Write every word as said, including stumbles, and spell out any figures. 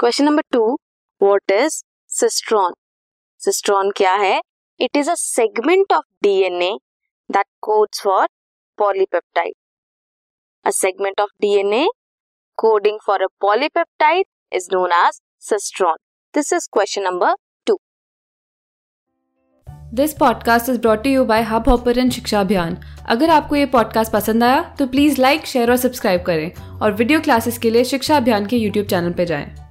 Question number two, what is cistron? Cistron क्या है? It is a segment of DNA that codes for polypeptide. A segment of DNA coding for a polypeptide is known as cistron. This is question number two. This podcast is brought to you by Hubhopper and Shiksha Abhiyan. अगर आपको ये podcast पसंद आया तो please like, share और subscribe करें और video classes के लिए शिक्षा अभियान के यूट्यूब चैनल पर जाएं.